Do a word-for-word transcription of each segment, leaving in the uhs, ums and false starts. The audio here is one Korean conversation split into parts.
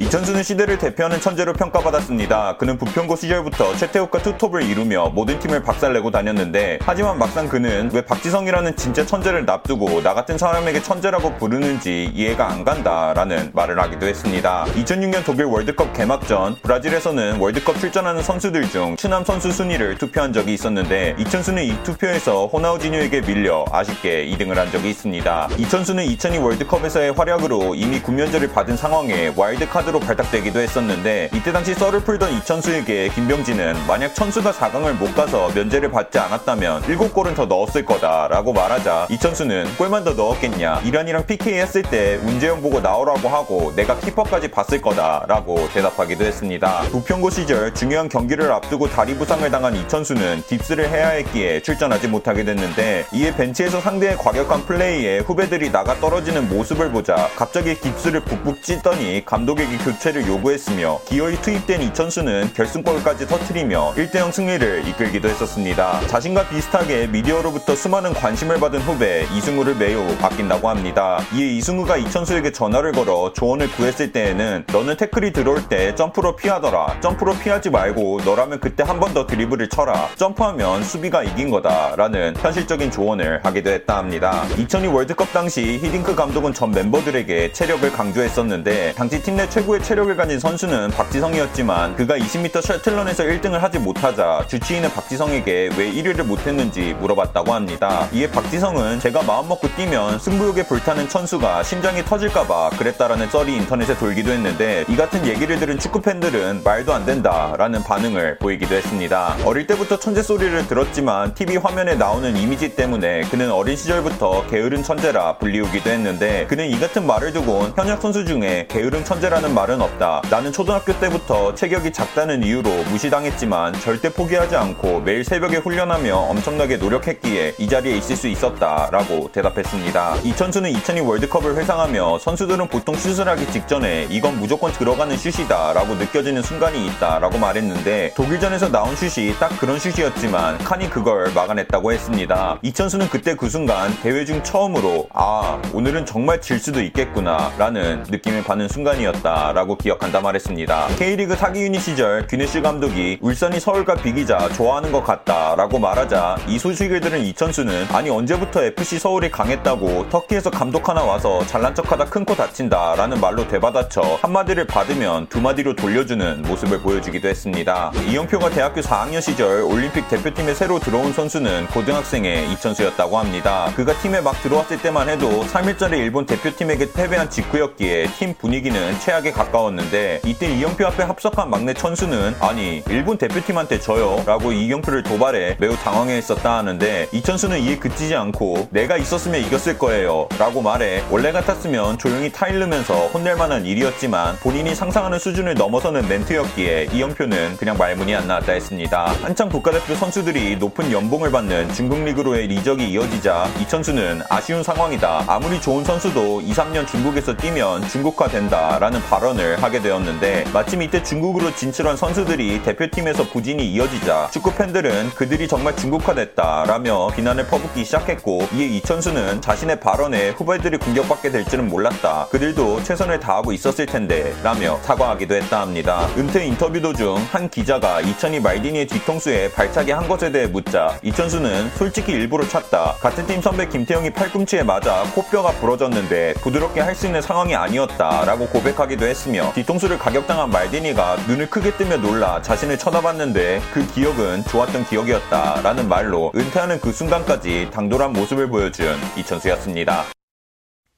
이천수는 시대를 대표하는 천재로 평가받았습니다. 그는 부평고 시절부터 최태욱과 투톱을 이루며 모든 팀을 박살내고 다녔는데, 하지만 막상 그는 왜 박지성이라는 진짜 천재를 놔두고 나 같은 사람에게 천재라고 부르는지 이해가 안 간다 라는 말을 하기도 했습니다. 이천육 년 독일 월드컵 개막전 브라질에서는 월드컵 출전하는 선수들 중 추남 선수 순위를 투표한 적이 있었는데, 이천수는 이 투표에서 호나우지뉴에게 밀려 아쉽게 이 등을 한 적이 있습니다. 이천수는 이천이 월드컵에서의 활약으로 이미 군면제를 받은 상황에 와일드카드 로 발탁되기도 했었는데, 이때 당시 썰을 풀던 이천수에게 김병지은 만약 천수가 사 강을 못 가서 면제를 받지 않았다면 일곱 골은 더 넣었을 거다 라고 말하자, 이천수는 골만 더 넣었겠냐, 이란이랑 피케이 했을 때 문재영 보고 나오라고 하고 내가 키퍼까지 봤을 거다 라고 대답하기도 했습니다. 부평고 시절 중요한 경기를 앞두고 다리 부상을 당한 이천수는 딥스를 해야 했기에 출전하지 못하게 됐는데, 이에 벤치에서 상대의 과격한 플레이에 후배들이 나가 떨어지는 모습을 보자 갑자기 딥스를 북북 찢더니 감독에게 교체를 요구했으며, 기어이 투입된 이천수는 결승골까지 터뜨리며 일 대 영 승리를 이끌기도 했었습니다. 자신과 비슷하게 미디어로부터 수많은 관심을 받은 후배 이승우를 매우 아낀다고 합니다. 이에 이승우가 이천수에게 전화를 걸어 조언을 구했을 때에는 너는 태클이 들어올 때 점프로 피하더라, 점프로 피하지 말고 너라면 그때 한 번 더 드리블을 쳐라, 점프하면 수비가 이긴 거다 라는 현실적인 조언을 하기도 했다 합니다. 이천이 월드컵 당시 히딩크 감독은 전 멤버들에게 체력을 강조했었는데, 당시 팀 내 최고 최고의 체력을 가진 선수는 박지성이었지만 그가 이십 미터 셔틀런에서 일 등을 하지 못하자 주치의는 박지성에게 왜 일 위를 못했는지 물어봤다고 합니다. 이에 박지성은 제가 마음먹고 뛰면 승부욕에 불타는 천수가 심장이 터질까봐 그랬다라는 썰이 인터넷에 돌기도 했는데, 이 같은 얘기를 들은 축구팬들은 말도 안 된다 라는 반응을 보이기도 했습니다. 어릴 때부터 천재 소리를 들었지만 티비 화면에 나오는 이미지 때문에 그는 어린 시절부터 게으른 천재라 불리우기도 했는데, 그는 이 같은 말을 두곤 현역 선수 중에 게으른 천재라는 말은 없다, 나는 초등학교 때부터 체격이 작다는 이유로 무시당했지만 절대 포기하지 않고 매일 새벽에 훈련하며 엄청나게 노력했기에 이 자리에 있을 수 있었다 라고 대답했습니다. 이천수는 이천이 월드컵을 회상하며 선수들은 보통 슛을 하기 직전에 이건 무조건 들어가는 슛이다 라고 느껴지는 순간이 있다 라고 말했는데, 독일전에서 나온 슛이 딱 그런 슛이었지만 칸이 그걸 막아냈다고 했습니다. 이천수는 그때 그 순간 대회 중 처음으로 아, 오늘은 정말 질 수도 있겠구나 라는 느낌을 받는 순간이었다 라고 기억한다 말했습니다. K리그 사기 유닛 시절 귀네슈 감독이 울산이 서울과 비기자 좋아하는 것 같다 라고 말하자, 이 소식을 들은 이천수는 아니 언제부터 에프씨 서울이 강했다고 터키에서 감독 하나 와서 잘난 척하다 큰 코 다친다 라는 말로 되받아쳐 한마디를 받으면 두 마디로 돌려주는 모습을 보여주기도 했습니다. 이영표가 대학교 사 학년 시절 올림픽 대표팀에 새로 들어온 선수는 고등학생의 이천수였다고 합니다. 그가 팀에 막 들어왔을 때만 해도 삼 일 전에 일본 대표팀에게 패배한 직후였기에 팀 분위기는 최악의 가까웠는데, 이때 이영표 앞에 합석한 막내 천수는 아니 일본 대표팀한테 져요 라고 이영표를 도발해 매우 당황해했었다 하는데, 이천수는 이에 그치지 않고 내가 있었으면 이겼을 거예요 라고 말해 원래 같았으면 조용히 타이르면서 혼낼 만한 일이었지만 본인이 상상하는 수준을 넘어서는 멘트였기에 이영표는 그냥 말문이 안 나왔다 했습니다. 한창 국가대표 선수들이 높은 연봉을 받는 중국리그로의 이적이 이어지자 이천수는 아쉬운 상황이다, 아무리 좋은 선수도 이, 삼 년 중국에서 뛰면 중국화된다 라는 발언 을 하게 되었는데, 마침 이때 중국으로 진출한 선수들이 대표팀에서 부진이 이어지자 축구팬들은 그들이 정말 중국화됐다 라며 비난을 퍼붓기 시작했고, 이에 이천수는 자신의 발언에 후배들이 공격받게 될 줄은 몰랐다, 그들도 최선을 다하고 있었을 텐데 라며 사과하기도 했다 합니다. 은퇴 인터뷰 도중 한 기자가 이천이 말디니의 뒤통수에 발차기 한 것에 대해 묻자 이천수는 솔직히 일부러 찼다, 같은 팀 선배 김태형이 팔꿈치에 맞아 코뼈가 부러졌는데 부드럽게 할 수 있는 상황이 아니었다 라고 고백하기도 했습니다. 뒤통수를 가격당한 말디니가 눈을 크게 뜨며 놀라 자신을 쳐다봤는데 그 기억은 좋았던 기억이었다 라는 말로 은퇴하는 그 순간까지 당돌한 모습을 보여준 이천수였습니다.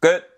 끝!